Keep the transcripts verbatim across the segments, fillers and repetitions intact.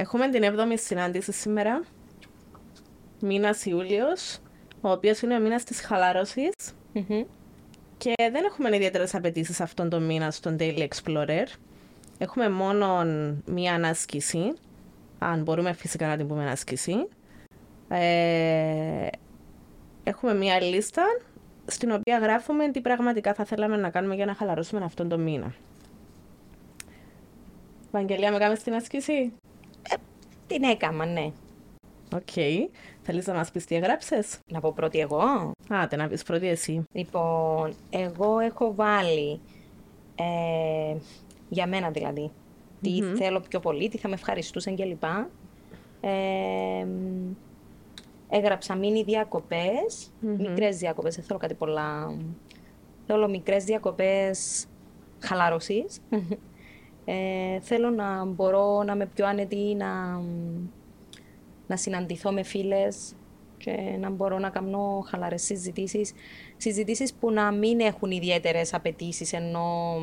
Έχουμε την έβδομη συνάντηση σήμερα, μήνας Ιούλιος, ο οποίος είναι ο μήνας της χαλάρωσης. Mm-hmm. Και δεν έχουμε ιδιαίτερες απαιτήσεις αυτόν τον μήνα στον Daily Explorer. Έχουμε μόνο μία ανάσκηση, αν μπορούμε φυσικά να την πούμε ανάσκηση. Ε, έχουμε μία λίστα στην οποία γράφουμε τι πραγματικά θα θέλαμε να κάνουμε για να χαλαρώσουμε αυτόν τον μήνα. Ευαγγελία, με κάνεις την άσκηση? Ε, την έκαμα, ναι. Οκ. Okay. Θέλεις να μας πεις τι έγραψες? Να πω πρώτη εγώ. Άτε, να πεις πρώτη εσύ. Λοιπόν, εγώ έχω βάλει, ε, για μένα δηλαδή, τι mm-hmm. θέλω πιο πολύ, τι θα με ευχαριστούσαν κλπ. Ε, έγραψα μίνι διακοπές, mm-hmm. μικρές διακοπές, δεν θέλω κάτι πολλά. Θέλω μικρές διακοπές χαλάρωσης. Ε, θέλω να μπορώ να είμαι πιο άνετη, να, να συναντηθώ με φίλες και να μπορώ να κάνω χαλαρές συζητήσεις. Συζητήσεις που να μην έχουν ιδιαίτερες απαιτήσεις, ενώ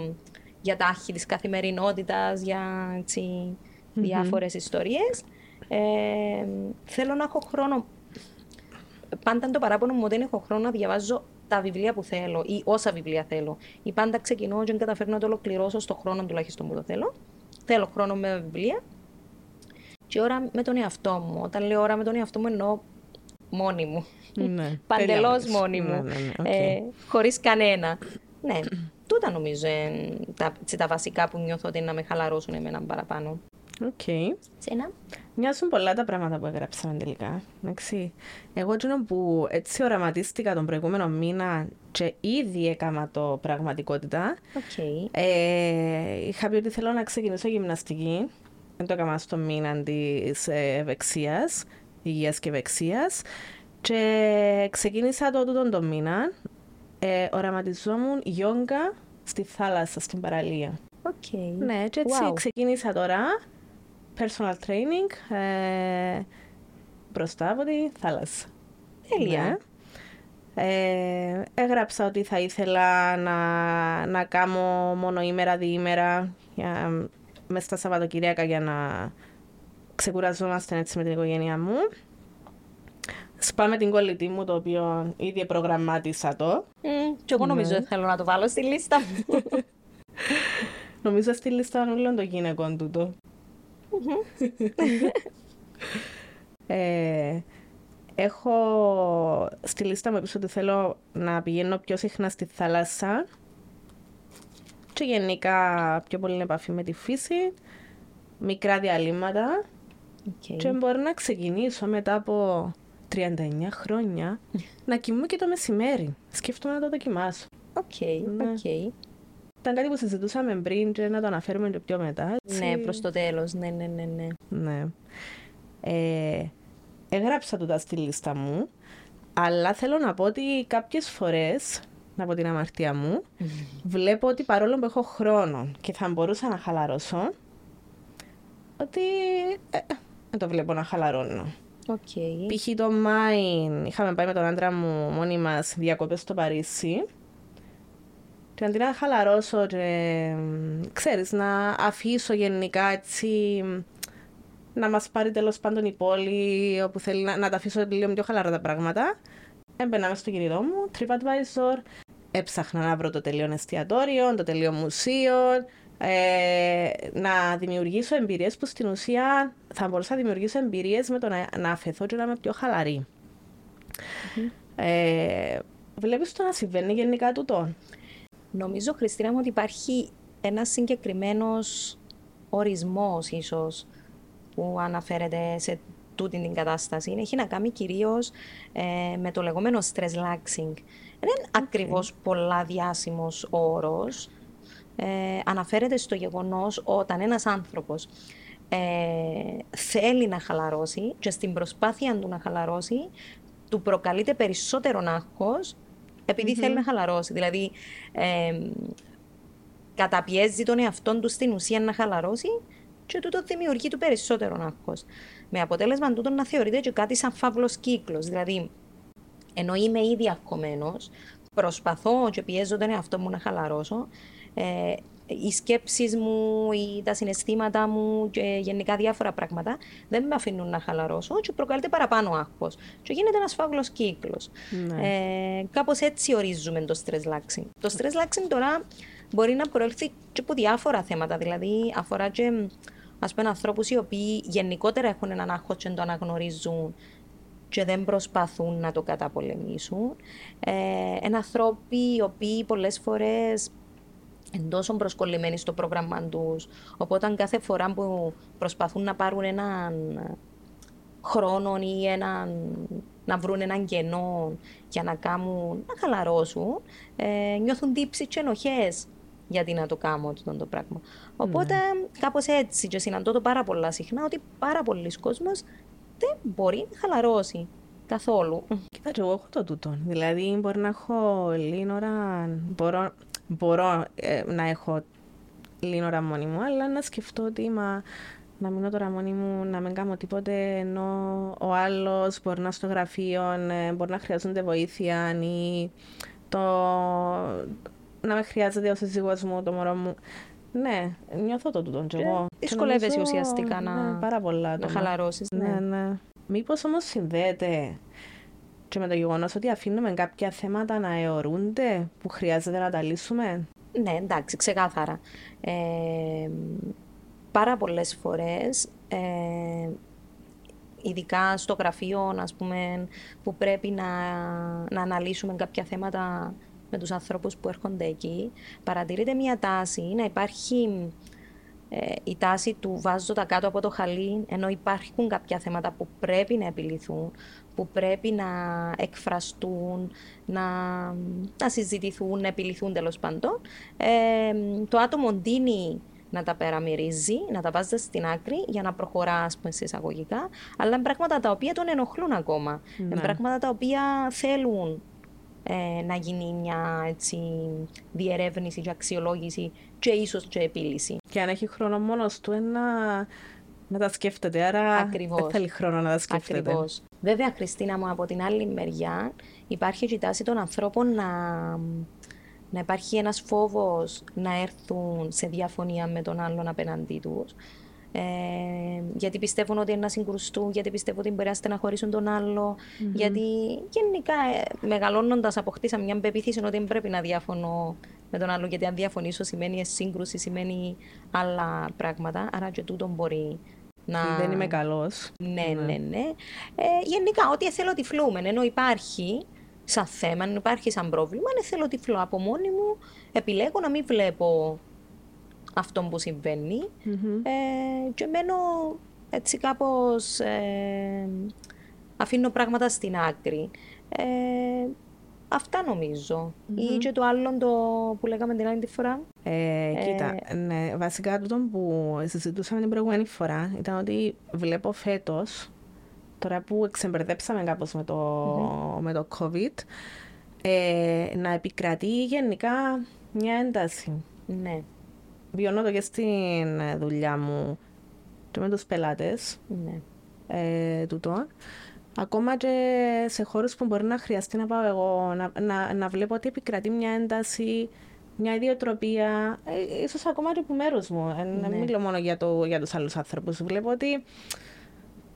για τα άχη της καθημερινότητας, για έτσι, διάφορες mm-hmm. ιστορίες. Ε, θέλω να έχω χρόνο. Πάντα το παράπονο μου ότι δεν έχω χρόνο να διαβάζω τα βιβλία που θέλω ή όσα βιβλία θέλω. Ή πάντα ξεκινώ και καταφέρνω να το ολοκληρώσω στον χρόνο τουλάχιστον που το θέλω. Θέλω χρόνο με βιβλία και ώρα με τον εαυτό μου. Όταν λέω ώρα με τον εαυτό μου εννοώ μόνη μου. Ναι, παντελώς μόνη μου. Ναι, ναι, ναι, okay. ε, χωρίς κανένα. Ναι, τούτα νομίζω ε, τα, τα βασικά που νιώθω ότι είναι να με χαλαρώσουν εμένα παραπάνω. Οκ. Okay. Σένα. Μοιάζουν πολλά τα πράγματα που έγραψαμε τελικά. Εντάξει. Εγώ εκείνο που έτσι οραματίστηκα τον προηγούμενο μήνα και ήδη έκανα το πραγματικότητα. Okay. Ε, είχα πει ότι θέλω να ξεκινήσω γυμναστική. Δεν το έκανα στο μήνα της ευεξίας, υγείας και ευεξίας. Και ξεκίνησα το τούτον το μήνα. Ε, οραματιζόμουν γιόγκα στη θάλασσα, στην παραλία. Okay. Ναι, και έτσι wow. ξεκίνησα τώρα. Personal training, ε, μπροστά από τη θάλασσα. Τέλεια. Ναι. Ε, έγραψα ότι θα ήθελα να, να κάνω μόνο ημέρα, διήμερα, μέσα στα Σαββατοκυριακά για να ξεκουραζόμαστε έτσι με την οικογένειά μου. Σπάμε την κολλητή μου, το οποίο ήδη προγραμμάτισα το. Mm, και εγώ νομίζω ναι. θέλω να το βάλω στη λίστα μου. Νομίζω στη λίστα όλων των γυναικών τούτο. ε, έχω στη λίστα μου επίσης ότι θέλω να πηγαίνω πιο συχνά στη θάλασσα και γενικά πιο πολύ επαφή με τη φύση, μικρά διαλύματα okay. και μπορώ να ξεκινήσω μετά από τριάντα εννιά χρόνια να κοιμώ και το μεσημέρι. Σκέφτομαι να το δοκιμάσω. Οκ, okay, ναι. okay. Ήταν κάτι που συζητούσαμε πριν και να το αναφέρουμε και πιο μετά. Έτσι. Ναι, προς το τέλος. Ναι, ναι, ναι. ναι. ναι. Ε, έγραψα τούτα στη λίστα μου, αλλά θέλω να πω ότι κάποιες φορές, από την αμαρτία μου, mm-hmm. βλέπω ότι παρόλο που έχω χρόνο και θα μπορούσα να χαλαρώσω, ότι ε, δεν το βλέπω να χαλαρώνω. Okay. Π.χ. το Μάιν, είχαμε πάει με τον άντρα μου μόνοι μας διακοπές στο Παρίσι. Και αντί να χαλαρώσω και, ξέρεις, να αφήσω γενικά έτσι, να μας πάρει τέλος πάντων η πόλη, όπου θέλει να, να τα αφήσω λίγο πιο χαλαρά τα πράγματα, έμπαινα μέσα στο κινητό μου, TripAdvisor, έψαχνα να βρω το τελείον εστιατόριο, το τελείον μουσείο, ε, να δημιουργήσω εμπειρίες που στην ουσία θα μπορούσα να δημιουργήσω εμπειρίες με το να, να αφαιθώ και να είμαι πιο χαλαρή. Mm-hmm. Ε, βλέπεις το να συμβαίνει γενικά τούτο. Νομίζω, Χριστίνα μου, ότι υπάρχει ένας συγκεκριμένος ορισμός ίσως που αναφέρεται σε τούτη την κατάσταση. Έχει να κάνει κυρίως ε, με το λεγόμενο stress-laxing. Δεν είναι okay. ακριβώς πολλά διάσημος όρος. Ε, αναφέρεται στο γεγονός όταν ένας άνθρωπος ε, θέλει να χαλαρώσει και στην προσπάθεια του να χαλαρώσει του προκαλείται περισσότερο άγχος επειδή mm-hmm. θέλει να χαλαρώσει. Δηλαδή, ε, καταπιέζει τον εαυτόν του στην ουσία να χαλαρώσει και τούτο δημιουργεί του περισσότερο άγχος. Με αποτέλεσμα τούτο να θεωρείται και κάτι σαν φαύλος κύκλος. Δηλαδή, ενώ είμαι ήδη αγχωμένος, προσπαθώ και πιέζω τον εαυτό μου να χαλαρώσω. Ε, οι σκέψεις μου, οι, τα συναισθήματα μου και γενικά διάφορα πράγματα δεν με αφήνουν να χαλαρώσω και προκαλείται παραπάνω άγχος. Και γίνεται ένας φαύλος κύκλος. Ναι. Ε, κάπως έτσι ορίζουμε το stress-laxing. Το stress-laxing τώρα μπορεί να προέλθει και από διάφορα θέματα, δηλαδή αφορά και ας πούμε ανθρώπους οι οποίοι γενικότερα έχουν έναν άγχος και το αναγνωρίζουν και δεν προσπαθούν να το καταπολεμήσουν. Ε, εν ανθρώποι οι οποίοι πολλές φορές είναι τόσο προσκολλημένοι στο πρόγραμμα τους, οπότε κάθε φορά που προσπαθούν να πάρουν έναν χρόνο ή έναν, να βρουν έναν κενό για να κάνουν, να χαλαρώσουν, ε, νιώθουν τύψεις και ενοχές γιατί να το κάνω αυτό το πράγμα. Οπότε mm. κάπως έτσι, και συναντώ το πάρα πολλά συχνά, ότι πάρα πολλοί κόσμος δεν μπορεί να χαλαρώσει καθόλου. Κοίταξε, εγώ έχω το τούτο. Δηλαδή, μπορεί να έχω λίγη ώρα. Μπορώ, μπορώ ε, να έχω λίγη ώρα μόνη μου, αλλά να σκεφτώ ότι μα, να μείνω τώρα μόνη μου, να μην κάνω τίποτε, ενώ ο άλλος μπορεί να είναι στο γραφείο, μπορεί να χρειάζονται βοήθεια, ή το, να με χρειάζεται ο σύζυγός μου, το μωρό μου. Ναι, νιώθω το τούτον κι εγώ. Δυσκολεύεσαι ουσιαστικά να, ναι, πάρα πολλά, να χαλαρώσεις. Ναι. Ναι, ναι. Μήπως όμως συνδέεται και με το γεγονός ότι αφήνουμε κάποια θέματα να αιωρούνται που χρειάζεται να τα λύσουμε. Ναι, εντάξει, ξεκάθαρα. Ε, πάρα πολλές φορές, ε, ειδικά στο γραφείο, ας πούμε, που πρέπει να, να αναλύσουμε κάποια θέματα με τους ανθρώπους που έρχονται εκεί, παρατηρείται μια τάση να υπάρχει ε, η τάση του βάζω τα κάτω από το χαλί, ενώ υπάρχουν κάποια θέματα που πρέπει να επιληθούν, που πρέπει να εκφραστούν, να, να συζητηθούν, να επιληθούν τέλος πάντων. Ε, το άτομο ντύνει να τα παραμερίζει, να τα βάζει στην άκρη για να προχωρά, ας πούμε, σε εισαγωγικά, αλλά είναι πράγματα τα οποία τον ενοχλούν ακόμα, ναι. Είναι πράγματα τα οποία θέλουν να γίνει μια έτσι, διερεύνηση και αξιολόγηση και ίσως και επίλυση. Και αν έχει χρόνο μόνος του ένα, να τα σκέφτεται, άρα ακριβώς. Δεν θέλει χρόνο να τα σκέφτεται. Ακριβώς. Βέβαια, Χριστίνα μου, από την άλλη μεριά υπάρχει και η τάση των ανθρώπων να, να υπάρχει ένας φόβος να έρθουν σε διαφωνία με τον άλλον απέναντί τους. Ε, γιατί πιστεύουν ότι είναι να συγκρουστούν, γιατί πιστεύουν ότι μπορεί να στεναχωρήσουν τον άλλο, mm-hmm. γιατί γενικά ε, μεγαλώνοντας αποκτήσα μια πεποίθηση ότι δεν πρέπει να διαφωνώ με τον άλλο, γιατί αν διαφωνήσω σημαίνει σύγκρουση, σημαίνει άλλα πράγματα, άρα και τούτον μπορεί να... Δεν είμαι καλός. Ναι, ναι, ναι. ναι. Ε, γενικά, ό,τι θέλω τυφλούμεν, ενώ υπάρχει σαν θέμα, αν υπάρχει σαν πρόβλημα, αν θέλω τυφλώ από μόνη μου, επιλέγω να μην βλέπω αυτό που συμβαίνει mm-hmm. ε, και μένω έτσι κάπως ε, αφήνω πράγματα στην άκρη. Ε, αυτά νομίζω. Mm-hmm. Ή και το άλλο το που λέγαμε την άλλη τη φορά. Ε, κοίτα, ε, ναι, βασικά τούτο που συζητούσαμε την προηγούμενη φορά ήταν ότι βλέπω φέτος, τώρα που εξεμπερδέψαμε κάπως με το, mm-hmm. με το COVID, ε, να επικρατεί γενικά μια ένταση. Ναι. Βιώνω το και στην δουλειά μου και με τους πελάτες ναι. ε, τούτο. Ακόμα και σε χώρους που μπορεί να χρειαστεί να πάω εγώ, να, να, να βλέπω ότι επικρατεί μια ένταση, μια ιδιοτροπία, ε, ίσως ακόμα και από μέρους μου. Ε, ναι. Να μην μιλώ μόνο για, το, για τους άλλους άνθρωπους. Βλέπω ότι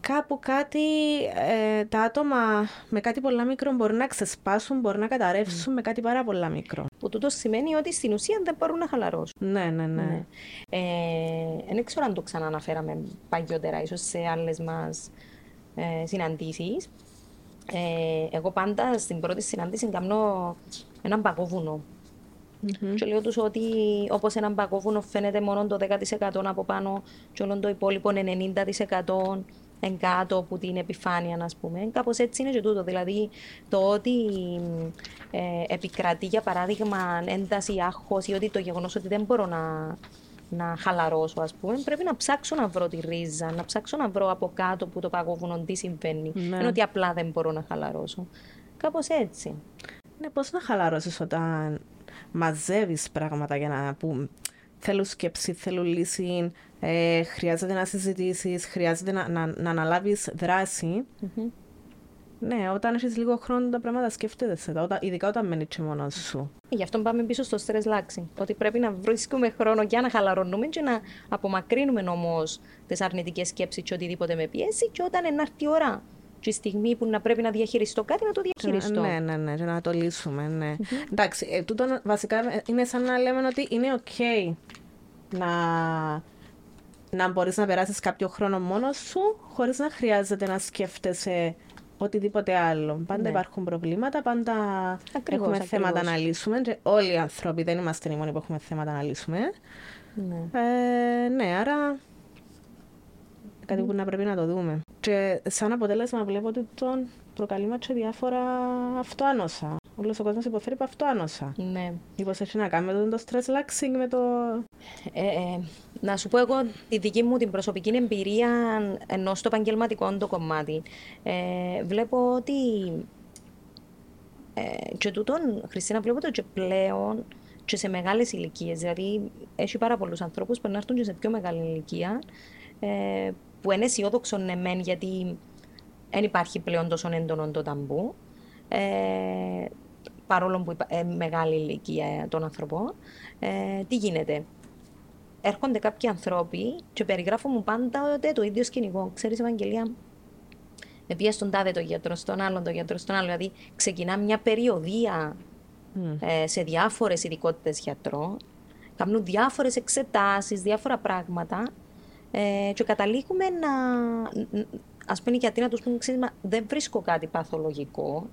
κάπου κάτι, ε, τα άτομα με κάτι πολλά μικρό μπορούν να ξεσπάσουν, μπορούν να καταρρεύσουν mm. με κάτι πάρα πολλά μικρό. Που τούτο σημαίνει ότι στην ουσία δεν μπορούν να χαλαρώσουν. Ναι, ναι, ναι. ναι. Ε, δεν ξέρω αν το ξανααναφέραμε παλιότερα, ίσως σε άλλες μας ε, συναντήσεις. Ε, εγώ πάντα στην πρώτη συνάντηση κάνω έναν παγόβουνο. Mm-hmm. Και λέω τους ότι όπως έναν παγόβουνο φαίνεται μόνο το δέκα τοις εκατό από πάνω και όλο το υπόλοιπο ενενήντα τοις εκατό εν κάτω από την επιφάνεια, ας πούμε. Κάπως έτσι είναι και τούτο. Δηλαδή, το ότι ε, επικρατεί, για παράδειγμα, ένταση, άγχος ή ότι το γεγονός ότι δεν μπορώ να, να χαλαρώσω, ας πούμε, πρέπει να ψάξω να βρω τη ρίζα, να ψάξω να βρω από κάτω που το παγόβουνο τι συμβαίνει. Ναι. Είναι ότι απλά δεν μπορώ να χαλαρώσω. Κάπως έτσι. Ναι, πώς να χαλαρώσεις όταν μαζεύεις πράγματα για να πούμε. Θέλω σκέψη, θέλω λύση, ε, χρειάζεται να συζητήσεις, χρειάζεται να, να, να αναλάβεις δράση. Mm-hmm. Ναι, όταν έχεις λίγο χρόνο τα πράγματα σκέφτεσαι τα, ειδικά όταν μένεις και μόνος σου. Γι' αυτό πάμε πίσω στο stress-laxing, ότι πρέπει να βρίσκουμε χρόνο για να χαλαρώνουμε και να απομακρύνουμε όμως τις αρνητικές σκέψεις και οτιδήποτε με πιέσει και όταν ενάρθει η ώρα. Τη στιγμή που να πρέπει να διαχειριστώ κάτι, να το διαχειριστώ. Ναι, ναι, ναι, να το λύσουμε, ναι. Mm-hmm. Εντάξει, ε, τούτο βασικά είναι σαν να λέμε ότι είναι ok να, να μπορείς να περάσεις κάποιο χρόνο μόνος σου, χωρίς να χρειάζεται να σκέφτεσαι οτιδήποτε άλλο. Πάντα ναι. Υπάρχουν προβλήματα, πάντα ακριβώς, έχουμε ακριβώς. θέματα να λύσουμε. Και όλοι οι άνθρωποι, δεν είμαστε οι μόνοι που έχουμε θέματα να λύσουμε. Ναι, ε, ναι άρα... κάτι που να πρέπει να το δούμε. Και σαν αποτέλεσμα βλέπω ότι τον προκαλεί μας και διάφορα αυτοάνοσα. Όλος ο κόσμος υποφέρει από αυτοάνοσα. Ναι. Μήπως έχει να κάνει με το stress-laxing, με το... Ε, ε, να σου πω εγώ τη δική μου την προσωπική εμπειρία, ενώ στο επαγγελματικό το κομμάτι. Ε, βλέπω ότι... Ε, και τούτον, Χριστίνα, βλέπω το και πλέον και σε μεγάλες ηλικίες. Δηλαδή, έχει πάρα πολλούς ανθρώπους που να έρθουν και σε πιο μεγάλη ηλικία, ε, που είναι αισιόδοξο ναι μεν, γιατί δεν υπάρχει πλέον τόσο έντονο το ταμπού, ε, παρόλο που είναι υπα- ε, μεγάλη ηλικία των ανθρωπών. Ε, τι γίνεται. Έρχονται κάποιοι άνθρωποι και περιγράφουν μου πάντα ότι το ίδιο σκηνικό. Ξέρεις, Ευαγγελία, επειδή στον τάδε το γιατρό, στον άλλον το γιατρό, στον άλλον. Δηλαδή, ξεκινά μια περιοδία mm. ε, σε διάφορες ειδικότητες γιατρών. Κάνουν διάφορες εξετάσεις, διάφορα πράγματα. Ε, και καταλήγουμε να, ας πούμε, γιατί να τους πούμε, ξέρεις, δεν βρίσκω κάτι παθολογικό.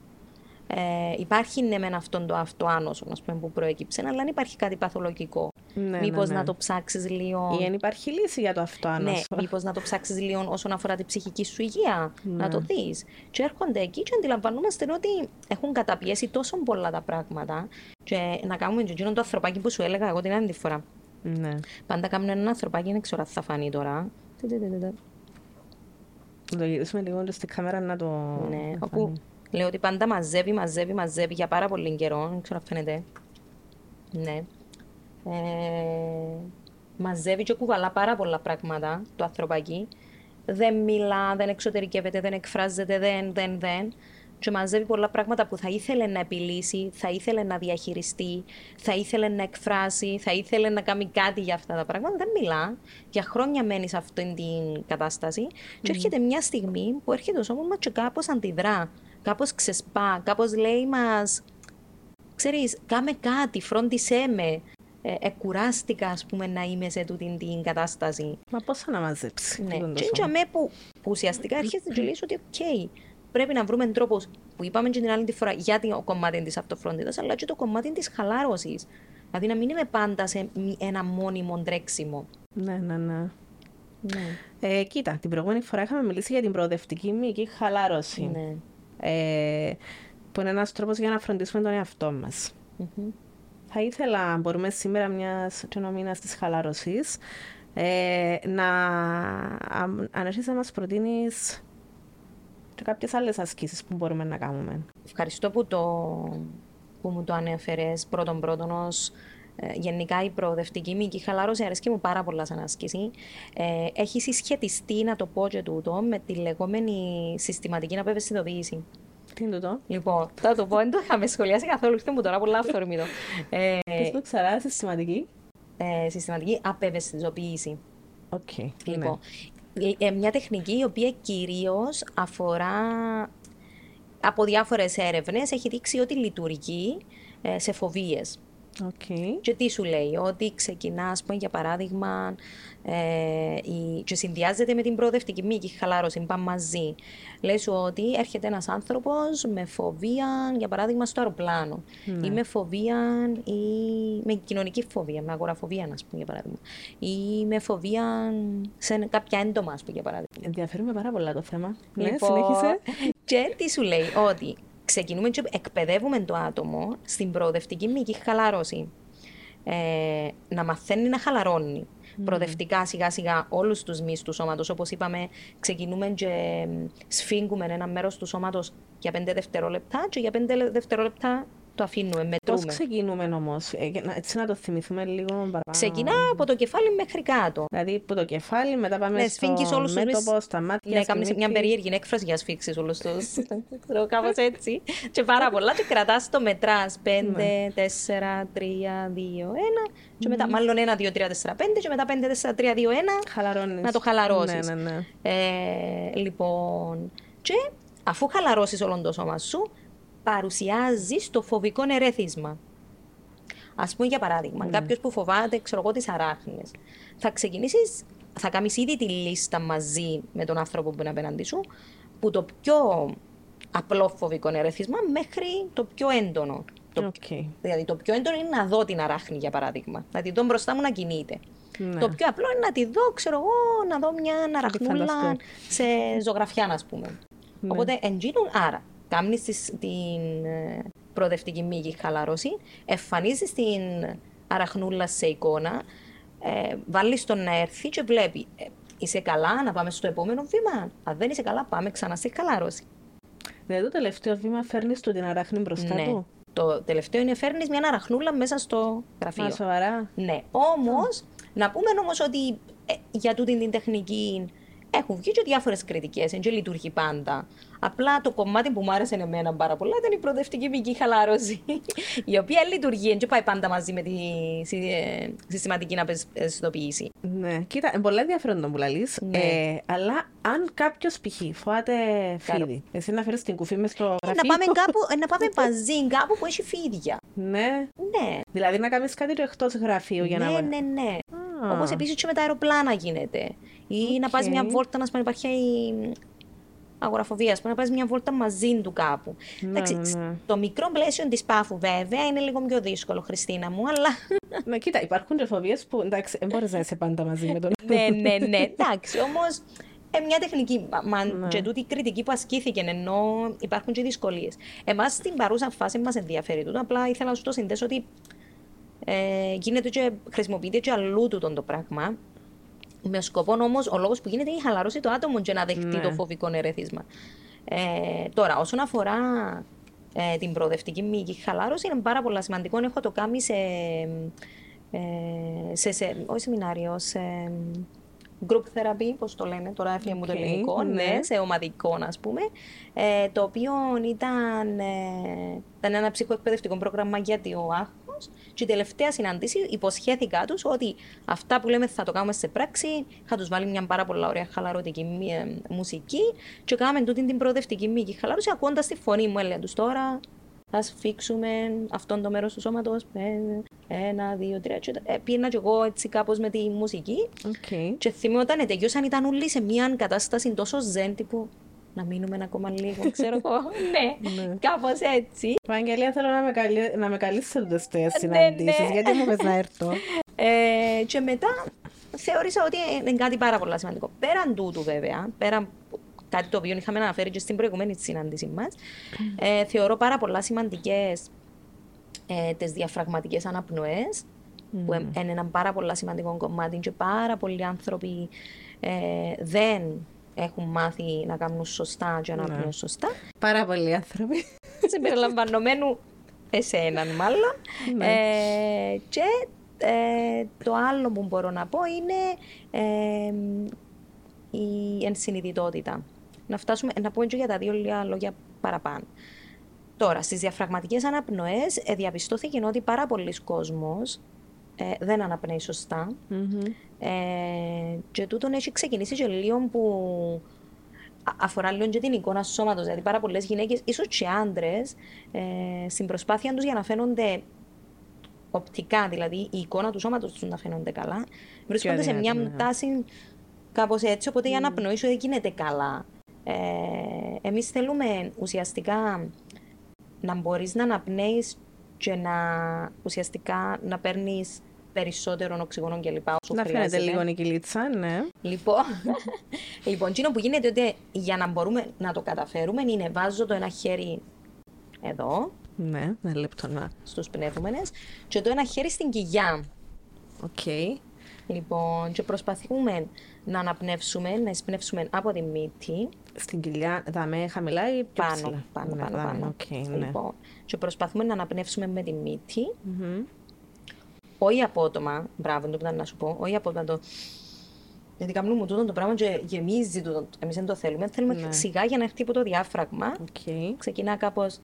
Ε, υπάρχει ναι μεν αυτόν το αυτοάνωσο, ας πούμε, που προέκυψε, αλλά αν υπάρχει κάτι παθολογικό. Ναι, μήπως ναι, ναι. να το ψάξεις λίγο. Ή αν υπάρχει λύση για το αυτοάνωσο. Ναι, μήπως να το ψάξεις λίγο όσον αφορά την ψυχική σου υγεία, ναι. να το δεις. Και έρχονται εκεί και αντιλαμβανόμαστε ότι έχουν καταπιέσει τόσο πολλά τα πράγματα. Και να κάνουμε τζιτζίνο το ανθρωπάκι που σου έλεγα εγώ την άλλη φορά. Ναι. Πάντα κάνουν έναν ανθρωπάκι, δεν ξέρω αν θα φανεί τώρα. Το γυρίσουμε λίγο στην κάμερα να το. Ναι, όπου λέω ότι πάντα μαζεύει, μαζεύει, μαζεύει για πάρα πολύ καιρό. Δεν ξέρω αν φαίνεται. Ναι. Ε, μαζεύει και κουβαλά πάρα πολλά πράγματα το ανθρωπάκι. Δεν μιλά, δεν εξωτερικεύεται, δεν εκφράζεται, δεν, δεν, δεν. Και μαζεύει πολλά πράγματα που θα ήθελε να επιλύσει, θα ήθελε να διαχειριστεί, θα ήθελε να εκφράσει, θα ήθελε να κάνει κάτι για αυτά τα πράγματα. Δεν μιλά. Για χρόνια μένει σε αυτήν την κατάσταση. Mm. Και έρχεται μια στιγμή που έρχεται ο σώμα μας και κάπως αντιδρά, κάπως ξεσπά, κάπως λέει μας, ξέρεις, κάμε κάτι, φρόντισέ με. Ε, εκουράστηκα, ας πούμε, να είμαι σε τούτη την κατάσταση. Μα πώς θα να μαζέψει. Ναι. Και είναι που, που ουσιαστικά έρχεται και λέει ότι οκ. Okay, πρέπει να βρούμε τρόπους που είπαμε και την άλλη τη φορά για το κομμάτι της αυτοφροντίδας, αλλά και το κομμάτι της χαλάρωσης. Δηλαδή να μην είμαι πάντα σε ένα μόνιμο τρέξιμο. Ναι, ναι, ναι. ναι. Ε, κοίτα, την προηγούμενη φορά είχαμε μιλήσει για την προοδευτική μυϊκή χαλάρωση. Ναι. Ε, που είναι ένας τρόπος για να φροντίσουμε τον εαυτό μας. Mm-hmm. Θα ήθελα, μπορούμε σήμερα μιας μήνας της χαλάρωσης, ε, να αρχίσεις να μας προτείνεις και κάποιες άλλες ασκήσεις που μπορούμε να κάνουμε. Ευχαριστώ που, το, που μου το ανέφερες πρώτον πρώτον ως ε, γενικά η προοδευτική μυϊκή χαλάρωση αρέσκει μου πάρα πολλά σαν άσκηση. Ε, έχει συσχετιστεί, να το πω και τούτο, με τη λεγόμενη συστηματική απευαισθητοποίηση. Τι είναι τούτο? Λοιπόν, θα το πω, δεν το είχαμε σχολιάσει καθόλου, χτε μου τώρα πολλά αυθορμήτω. Ε, Πες το ξαρά, συστηματική. Ε, συστηματική απευαισθητοποίηση. Οκ. Okay, λοιπόν. Ναι. Μια τεχνική η οποία κυρίως αφορά από διάφορες έρευνες έχει δείξει ότι λειτουργεί σε φοβίες. Okay. Και τι σου λέει, ότι ξεκινά, ας πούμε, για παράδειγμα, ε, η, και συνδυάζεται με την προοδευτική μυϊκή χαλάρωση, πάμε μαζί. Λέει σου ότι έρχεται ένας άνθρωπος με φοβία, για παράδειγμα, στο αεροπλάνο, mm. ή με φοβία, ή με κοινωνική φοβία, με αγοραφοβία, ας πούμε, για παράδειγμα, ή με φοβία σε κάποια έντομα, ας πούμε, για παράδειγμα. Ενδιαφέρουμε πάρα πολλά το θέμα. Λοιπόν, ναι, συνέχισε. Και τι σου λέει, ότι ξεκινούμε και εκπαιδεύουμε το άτομο στην προοδευτική μυϊκή χαλάρωση. Ε, να μαθαίνει να χαλαρώνει. Mm. Προοδευτικά, σιγά-σιγά, όλους τους μυς του σώματος. Όπως είπαμε, ξεκινούμε και σφίγγουμε ένα μέρος του σώματος για πέντε δευτερόλεπτα και για πέντε δευτερόλεπτα το αφήνουμε, μετρούμε. Πώς ξεκινούμε όμως, έτσι να το θυμηθούμε λίγο παραπάνω. Ξεκινά από το κεφάλι μέχρι κάτω. Δηλαδή από το κεφάλι, μετά πάμε ναι, στο μέτωπο, μες... στα μάτια. Ναι, έκαμε μια περίεργη έκφραση για σφίξεις όλους τους. Κάπως έτσι. Και πάρα πολλά. Και κρατάς το μετράς. πέντε, τέσσερα, τρία, δύο, ένα. Και μετά, μάλλον ένα, δύο, τρία, τέσσερα, πέντε. Και μετά πέντε, τέσσερα, τρία, δύο, ένα. Χαλαρώνεις. Να το χαλαρώσεις. Ναι, ναι, ναι. Ε, λοιπόν, και αφού χαλαρώσεις όλο το σώμα σου, παρουσιάζεις το φοβικό ερέθισμα. Ας πούμε, για παράδειγμα, mm. κάποιος που φοβάται, ξέρω εγώ, τις αράχνες. Θα ξεκινήσεις, θα κάνεις ήδη τη λίστα μαζί με τον άνθρωπο που είναι απέναντι σου, που το πιο απλό φοβικό ερέθισμα μέχρι το πιο έντονο. Το, okay. Δηλαδή, το πιο έντονο είναι να δω την αράχνη, για παράδειγμα. Να τη δω μπροστά μου να κινείται. Ναι. Το πιο απλό είναι να τη δω, ξέρω εγώ, να δω μια αραχνούλα σε ζωγραφιά, ας πούμε. Ναι. Οπότε, εντζήνουν, άρα. Κάμνεις την προοδευτική μύγη χαλαρώση, εμφανίζεις την αραχνούλα σε εικόνα, ε, βάλεις τον να έρθει και βλέπει. Ε, είσαι καλά, να πάμε στο επόμενο βήμα. Αν δεν είσαι καλά, πάμε ξανά στη χαλαρώση. Δηλαδή το τελευταίο βήμα φέρνεις του την αράχνη μπροστά ναι. του. Το τελευταίο είναι φέρνεις μια αραχνούλα μέσα στο γραφείο. Μα σοβαρά. Ναι, όμως, mm. να πούμε όμως ότι ε, για τούτη την τεχνική... Έχουν βγει και διάφορες κριτικές, δεν λειτουργεί πάντα. Απλά το κομμάτι που μου άρεσε εμένα πάρα πολλά ήταν η προοδευτική μυϊκή χαλάρωση, η οποία λειτουργεί, δεν πάει πάντα μαζί με τη συστηματική απαισθητοποίηση. Ναι, κοίτα, είναι πολύ ενδιαφέρον που λαλείς, ναι. ε, αλλά αν κάποιος π.χ. φοβάται φίδι, εσύ να φέρεις την κουφή μες στο γραφείο. Να πάμε, κάπου, να πάμε μαζί, κάπου που έχει φίδια. Ναι. ναι. Δηλαδή να κάνεις κάτι εκτός γραφείου για ναι, να. Ναι, ναι, ναι. Ah. Όπως επίσης και με τα αεροπλάνα γίνεται. Ή okay. να πας μια βόλτα, να σπάει, υπάρχει η αγοραφοβία, να πας μια βόλτα μαζί του κάπου. Ναι, εντάξει, ναι. Το μικρό πλαίσιο της πάφου βέβαια είναι λίγο πιο δύσκολο, Χριστίνα μου, αλλά... Ναι, κοίτα, υπάρχουν και φοβίες που, εντάξει, δεν μπορείς να είσαι πάντα μαζί με τον... ναι, ναι, ναι, εντάξει, όμως... Ε, μια τεχνική, μα, ναι. και τούτη κριτική που ασκήθηκε, ενώ υπάρχουν και δυσκολίες. Εμάς στην παρούσα φάση μας ενδιαφέρει τούτο, απλά ήθελα να σου το συνδέσω ότι ε, γίνεται και χρησιμοποιείται και αλλού τούτο το πράγμα. Με σκοπό όμως, ο λόγος που γίνεται είναι η χαλαρώση του άτομου και να δεχτεί ναι. το φοβικό ερεθίσμα. Ε, τώρα, όσον αφορά ε, την προοδευτική μυϊκή χαλάρωση, είναι πάρα πολύ σημαντικό. Έχω το κάνει σε, ε, σε, σε όχι σεμινάριο, σε group therapy, πώς το λένε, τώρα έφυγε okay, μου το ελληνικό, ναι. Ναι, σε ομαδικό, ας πούμε, ε, το οποίο ήταν, ε, ήταν ένα ψυχοεκπαιδευτικό πρόγραμμα για το άγχος. Και η τελευταία συναντήση υποσχέθηκα τους ότι αυτά που λέμε θα το κάνουμε σε πράξη, θα τους βάλει μια πάρα πολύ ωραία χαλαρωτική μουσική και κάναμε τούτη την προοδευτική μυϊκή χαλάρωση ακούοντας τη φωνή μου, έλεγα τους τώρα θα σφίξουμε αυτόν το μέρος του σώματος, ένα, δύο, τρία, και πήγαινα και εγώ έτσι κάπως με τη μουσική okay. και θυμιόταν τελειώσαν ήταν όλοι σε μια κατάσταση τόσο ζεν τύπου να μείνουμε ακόμα λίγο, ξέρω εγώ. ναι, ναι, κάπως έτσι. Ευαγγελία, θέλω να με, καλύ... με καλύψεις σε τέτοιες συναντήσεις, ναι, ναι. γιατί μου πες να έρθω. Ε, και μετά θεώρησα ότι είναι κάτι πάρα πολύ σημαντικό. Πέραν τούτου, βέβαια, πέραν κάτι το οποίο είχαμε αναφέρει και στην προηγούμενη συνάντησή μας, ε, θεωρώ πάρα πολλά σημαντικές ε, τις διαφραγματικές αναπνοές, mm. που είναι ένα πάρα πολύ σημαντικό κομμάτι και πάρα πολλοί άνθρωποι ε, δεν. Έχουν μάθει να κάνουν σωστά και να ναι. πνέουν σωστά. Πάρα πολλοί άνθρωποι. Συμπεριλαμβανομένου εσέναν μάλλον. Ναι. Ε, και ε, το άλλο που μπορώ να πω είναι ε, η ενσυνειδητότητα. Να, φτάσουμε, να πω για τα δύο λόγια παραπάνω. Τώρα, στις διαφραγματικές αναπνοές ε, διαπιστώθηκε ότι πάρα πολλοί κόσμος Ε, δεν αναπνέει σωστά mm-hmm. ε, και τούτον έχει ξεκινήσει και λίγο που αφορά λίγο και την εικόνα σώματος, δηλαδή πάρα πολλές γυναίκες, ίσως και άντρες, ε, στην προσπάθεια τους για να φαίνονται οπτικά, δηλαδή η εικόνα του σώματος τους να φαίνονται καλά, βρίσκονται σε μια ναι. τάση κάπως έτσι, οπότε mm. η αναπνοή σου δεν γίνεται καλά. Ε, εμείς θέλουμε ουσιαστικά να μπορείς να αναπνέεις και να ουσιαστικά να παίρνεις περισσότερων οξυγόνων κλπ. Να φαίνεται λίγο η κοιλίτσα, ναι. Λοιπόν, λοιπόν, εκείνο που γίνεται ότι για να μπορούμε να το καταφέρουμε είναι βάζω το ένα χέρι εδώ. Ναι, ένα λεπτό να. Στους πνεύμενες και το ένα χέρι στην κοιλιά. Οκ. Okay. Λοιπόν, και προσπαθούμε να αναπνεύσουμε, να εισπνεύσουμε από τη μύτη. Στην κοιλιά, δαμέ, χαμηλά ή πιο ψηλά? Πάνω, πάνω, πάνω. πάνω. Okay, λοιπόν, ναι. Και προσπαθούμε να αναπνεύσουμε με τη μύτη. Mm-hmm. Όχι απότομα, μπράβο, το που ήταν να σου πω, όχι απότομα το... Γιατί κάνουμε τούτο το πράγμα και γεμίζει τούτο, εμείς δεν το θέλουμε. Θέλουμε ναι. σιγά για να έρθει από το διάφραγμα. Okay. Ξεκινά κάπως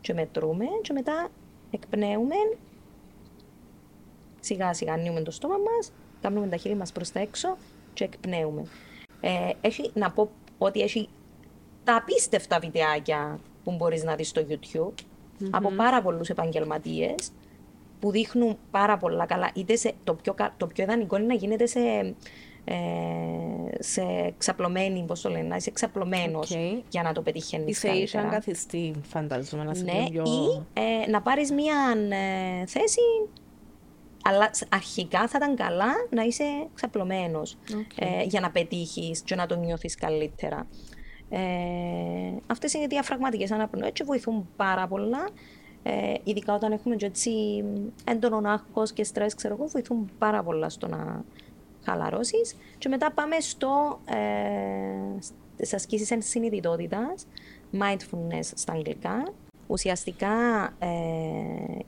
και μετρούμε και μετά εκπνέουμε. Σιγά σιγά ανοίγουμε το στόμα μας, κάνουμε τα χείλη μας προς τα έξω και εκπνέουμε. Ε, έχει, να πω ότι έχει τα απίστευτα βιντεάκια που μπορείς να δεις στο YouTube mm-hmm. από πάρα πολλούς επαγγελματίες που δείχνουν πάρα πολλά καλά. Είτε σε, το, πιο, το πιο ιδανικό είναι να γίνεται σε, ε, σε ξαπλωμένη, πώς το λένε, να είσαι ξαπλωμένος okay. για να το πετυχαίνεις καλύτερα. Είσαι ήσαν καθιστή, φαντάζομαι, να σε ναι, πιο... ή ε, να πάρεις μία ε, θέση. Αλλά αρχικά θα ήταν καλά να είσαι ξαπλωμένος okay. ε, για να πετύχεις και να το νιώθεις καλύτερα. Ε, αυτές είναι οι διαφραγματικές αναπνοές και βοηθούν πάρα πολλά. Ε, ειδικά όταν έχουμε και έτσι έντονο άγχος και στρες, ξέρω εγώ, βοηθούν πάρα πολλά στο να χαλαρώσεις. Και μετά πάμε στο, ε, στις ασκήσεις ενσυνειδητότητας, mindfulness στα αγγλικά. Ουσιαστικά ε,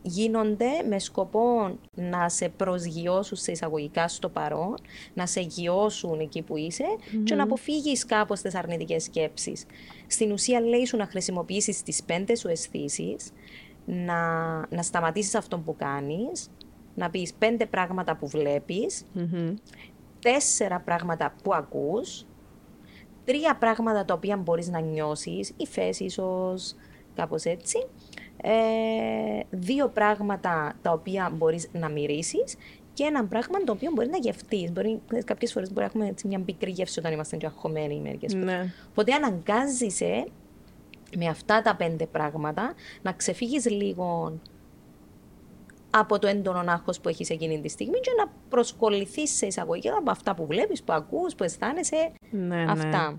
γίνονται με σκοπό να σε προσγειώσουν σε εισαγωγικά στο παρόν, να σε γειώσουν εκεί που είσαι mm-hmm. και να αποφύγεις κάπως τις αρνητικές σκέψεις. Στην ουσία λέει σου να χρησιμοποιήσεις τις πέντε σου αισθήσεις, να, να σταματήσεις αυτό που κάνεις, να πεις πέντε πράγματα που βλέπεις, mm-hmm. τέσσερα πράγματα που ακούς, τρία πράγματα τα οποία μπορείς να νιώσεις, η φέση ίσως, κάπως έτσι, ε, δύο πράγματα τα οποία μπορείς να μυρίσεις και ένα πράγμα το οποίο μπορεί να γευτείς. Μπορεί, κάποιες φορές μπορεί να έχουμε έτσι, μια πικρή γεύση όταν είμαστε και αγχωμένοι μερικές φορές. Ναι. Οπότε αναγκάζεσαι με αυτά τα πέντε πράγματα να ξεφύγεις λίγο από το έντονο άγχος που έχεις εκείνη τη στιγμή και να προσκοληθείς σε εισαγωγή από αυτά που βλέπεις, που ακούς, που αισθάνεσαι, ναι, αυτά. Ναι.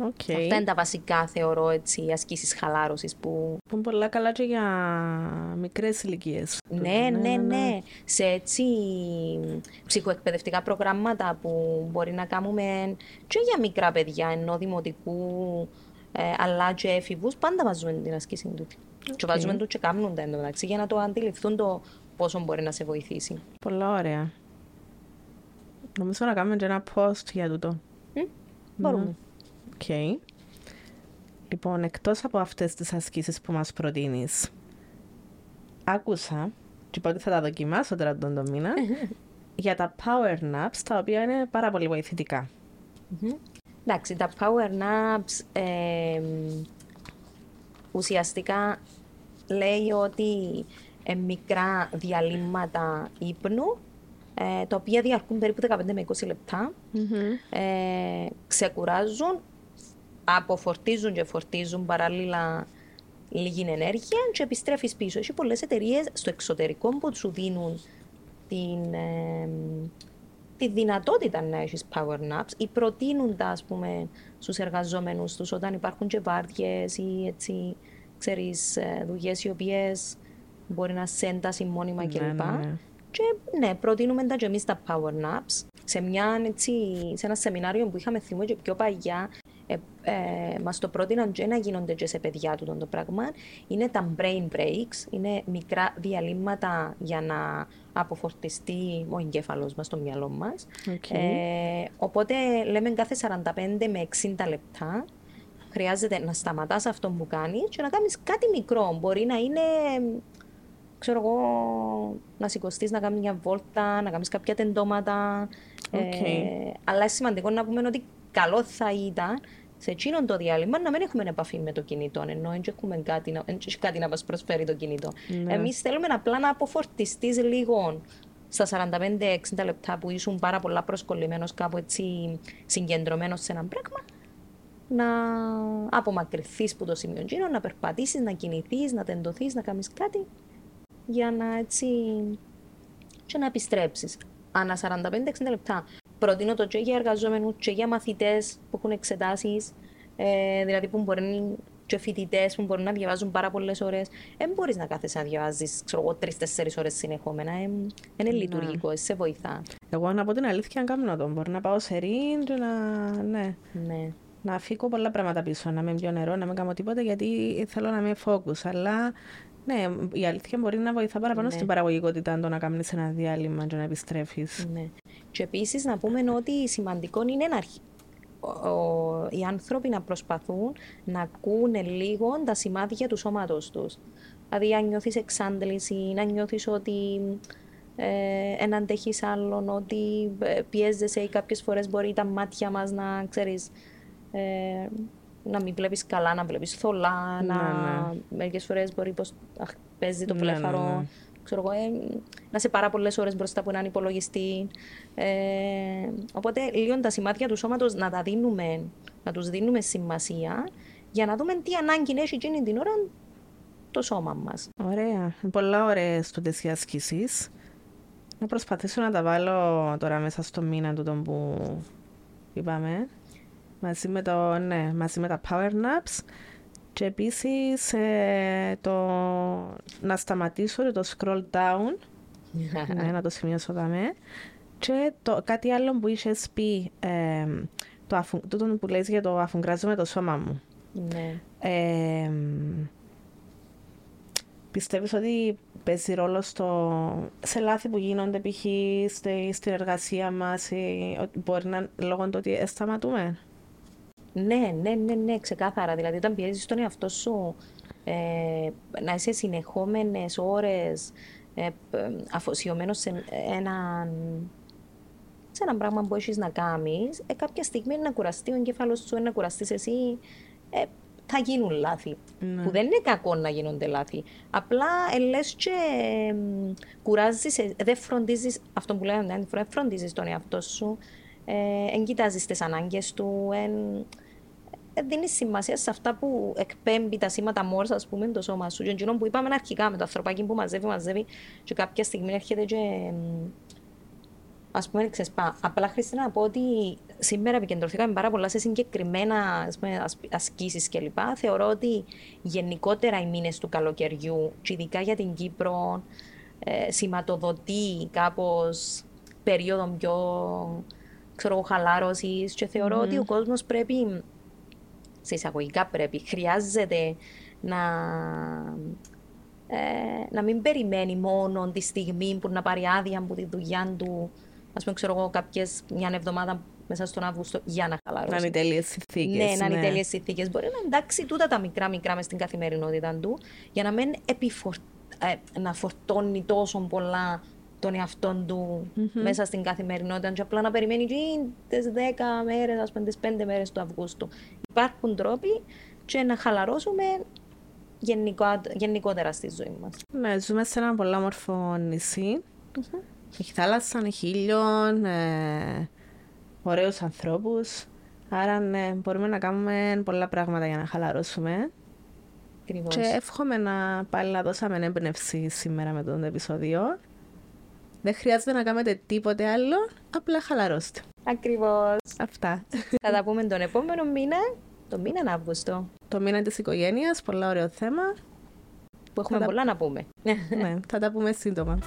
Okay. Αυτά είναι τα βασικά, θεωρώ, έτσι, ασκήσεις χαλάρωσης που... Που είναι πολλά καλά και για μικρές ηλικίες. Ναι, ναι, ναι, ναι, ναι. Σε έτσι ψυχοεκπαιδευτικά προγράμματα που μπορεί να κάνουμε και για μικρά παιδιά, ενώ δημοτικού, ε, αλλά και έφηβους, πάντα βάζουμε την ασκήση του. Okay. Και βάζουμε του και κάνουν τα εντωμεταξύ για να το αντιληφθούν το πόσο μπορεί να σε βοηθήσει. Πολλά ωραία. Νομίζω να κάνουμε και ένα post για τούτο. Mm, μπορούμε. Mm. Okay. Λοιπόν, εκτός από αυτές τις ασκήσεις που μας προτείνεις, άκουσα, και πότε θα τα δοκιμάσω τώρα τον το μήνα, για τα power naps, τα οποία είναι πάρα πολύ βοηθητικά. Mm-hmm. Εντάξει, τα power naps ε, ουσιαστικά λέει ότι ε, μικρά διαλύματα ύπνου, ε, τα οποία διαρκούν περίπου δεκαπέντε με είκοσι λεπτά, mm-hmm. ε, ξεκουράζουν, αποφορτίζουν και φορτίζουν παράλληλα λίγη ενέργεια και επιστρέφεις πίσω. Έχει πολλές εταιρείες στο εξωτερικό που σου δίνουν την, ε, τη δυνατότητα να έχεις power naps ή προτείνουν τα, ας πούμε, στους εργαζόμενους τους όταν υπάρχουν και βάρδιες ή έτσι, ξέρεις, δουλειές οι οποίες μπορεί να σε ένταση μόνιμα κλπ. Ναι, ναι. Και ναι, προτείνουμε τα και εμείς τα power naps. Σε, μια, έτσι, σε ένα σεμινάριο που είχαμε θυμώ και πιο παγιά, Ε, ε, μας το πρότειναν και να γίνονται και σε παιδιά του το πράγμα. Είναι τα brain breaks, είναι μικρά διαλύματα για να αποφορτιστεί ο εγκέφαλος μας, το μυαλό μας. Okay. Ε, οπότε λέμε κάθε σαράντα πέντε με εξήντα λεπτά χρειάζεται να σταματάς αυτό που κάνεις και να κάνεις κάτι μικρό. Μπορεί να είναι, ξέρω εγώ, να σηκωστείς, να κάνεις μια βόλτα, να κάνεις κάποια τεντώματα. Okay. Ε, αλλά είναι σημαντικό να πούμε ότι καλό θα ήταν σε εκείνον το διάλειμμα να μην έχουμε επαφή με το κινητό, ενώ δεν έχουμε κάτι να, κάτι να μας προσφέρει το κινητό. Ναι. Εμείς θέλουμε απλά να αποφορτιστείς λίγο στα σαράντα πέντε με εξήντα λεπτά που ήσουν πάρα πολλά προσκολλημένος, κάπου έτσι συγκεντρωμένος σε ένα πράγμα, να απομακρυνθείς που το σημείο εκείνο, να περπατήσεις, να κινηθείς, να τεντωθείς, να κάνεις κάτι για να έτσι και να επιστρέψεις. Ανά σαράντα πέντε με εξήντα λεπτά. Προτείνω το και για εργαζόμενους και για μαθητές που έχουν εξετάσεις, ε, δηλαδή που μπορεί και φοιτητές που μπορούν να διαβάζουν πάρα πολλές ώρες. Δεν μπορείς να κάθεσαι να διαβάζεις τρεις-τέσσερις ώρες συνεχόμενα. Ε, δεν είναι λειτουργικό, εσύ σε βοηθά. Εγώ να πω την αλήθεια, αν κάνω τον μπορώ να πάω σε ρίντ, να... Ναι. Ναι. Να αφήκω πολλά πράγματα πίσω, να μην πιω νερό, να μην κάνω τίποτα, γιατί θέλω να είμαι focus. Αλλά ναι, η αλήθεια μπορεί να βοηθά παραπάνω ναι. στην παραγωγικότητα, το να κάνεις ένα διάλειμμα και να επιστρέφεις. Ναι. Και επίσης να πούμε ότι σημαντικό είναι να αρχί... ο, ο, οι άνθρωποι να προσπαθούν να ακούνε λίγο τα σημάδια του σώματος τους. Δηλαδή, αν νιώθεις εξάντληση, να νιώθεις ότι ε, εν αντέχεις άλλον, ότι πιέζεσαι ή κάποιες φορές μπορεί τα μάτια μας να ξέρεις. Ε, να μην βλέπεις καλά, να βλέπεις θολά, να, ναι. μερικές φορές μπορεί πως αχ, παίζει το βλέφαρο, ναι, ναι. ξέρω εγώ, ε, να είσαι πάρα πολλές ώρες μπροστά από έναν υπολογιστή. Ε, οπότε λίγο τα σημάδια του σώματος να τα δίνουμε, να τους δίνουμε σημασία για να δούμε τι ανάγκη έχει εκείνη την ώρα το σώμα μας. Ωραία. Πολλά ωραίες τούτες οι ασκήσεις. Να προσπαθήσω να τα βάλω τώρα μέσα στο μήνα τούτο που είπαμε. Μαζί με, το, ναι, μαζί με τα power naps και επίσης ε, το, να σταματήσω το scroll down, ναι, να το σημειώσω δαμέ. Και το, κάτι άλλο που είχες πει, ε, το αφου, τούτο που λες για το αφουγκράζω με το σώμα μου. Ναι. Ε, πιστεύεις ότι παίζει ρόλο στο, σε λάθη που γίνονται π.χ. στη, στην εργασία μας, ή, μπορεί να λόγω του ότι σταματούμε. Ναι, ναι, ναι, ναι, ξεκάθαρα. Δηλαδή, όταν πιέζεις τον εαυτό σου ε, να είσαι συνεχόμενες ώρες ε, αφοσιωμένος σε έναν, σε έναν πράγμα που έχεις να κάνεις, ε, κάποια στιγμή να κουραστεί ο εγκέφαλος σου, να κουραστείς εσύ, ε, θα γίνουν λάθη. Ναι. Που δεν είναι κακό να γίνονται λάθη. Απλά ε, λες και ε, κουράζεις, ε, δεν φροντίζεις, αυτό που λέμε, δεν ε, φροντίζεις τον εαυτό σου, δεν ε, κοιτάζεις τις ανάγκες του, εν... δίνει σημασία σε αυτά που εκπέμπει τα σήματα μόρς, ας πούμε, το σώμα σου. Και εκείνο που είπαμε αρχικά με το ανθρωπάκι που μαζεύει, μαζεύει και κάποια στιγμή έρχεται και, ας πούμε, ξεσπά. Απλά, Χριστίνα, να πω ότι σήμερα επικεντρωθήκαμε πάρα πολλά σε συγκεκριμένα ασκήσεις κλπ. Θεωρώ ότι γενικότερα οι μήνες του καλοκαιριού, και ειδικά για την Κύπρο, ε, σηματοδοτεί κάπως περίοδο πιο, ξέρω, χαλάρωσης, και θεωρώ mm. ότι ο κόσμος πρέπει, σε εισαγωγικά πρέπει, χρειάζεται να, ε, να μην περιμένει μόνο τη στιγμή που να πάρει άδεια από τη δουλειά του, ας πούμε, ξέρω εγώ, κάποιες, μια εβδομάδα μέσα στον Αύγουστο, για να χαλαρώσει. Να είναι τέλειες συνθήκες. Ναι, να είναι ναι. τέλειες συνθήκες. Μπορεί να εντάξει τούτα τα μικρά-μικρά μες στην καθημερινότητα του, για να μην επιφορ... ε, να φορτώνει τόσο πολλά τον εαυτόν του mm-hmm. μέσα στην καθημερινότητα, και απλά να περιμένει τις δέκα μέρες, ας πούμε, τις πέντε μέρες του Αυγούστου. Υπάρχουν τρόποι και να χαλαρώσουμε γενικό, γενικότερα στη ζωή μας. Ναι, ζούμε σε ένα πολλά μορφό νησί. Mm-hmm. Έχει θάλασσα, έχει ήλιον, ε, ωραίους ανθρώπους. Άρα ναι, μπορούμε να κάνουμε πολλά πράγματα για να χαλαρώσουμε. Ακριβώς. Και εύχομαι να πάλι να δώσαμε έμπνευση σήμερα με τον επεισόδιο. Δεν χρειάζεται να κάνετε τίποτε άλλο, απλά χαλαρώστε. Ακριβώς. Αυτά. Θα τα πούμε τον επόμενο μήνα, τον μήνα Αύγουστο. Το μήνα της οικογένειας, πολλά ωραίο θέμα. Που έχουμε πολλά τα... να πούμε. Ναι, θα τα πούμε σύντομα.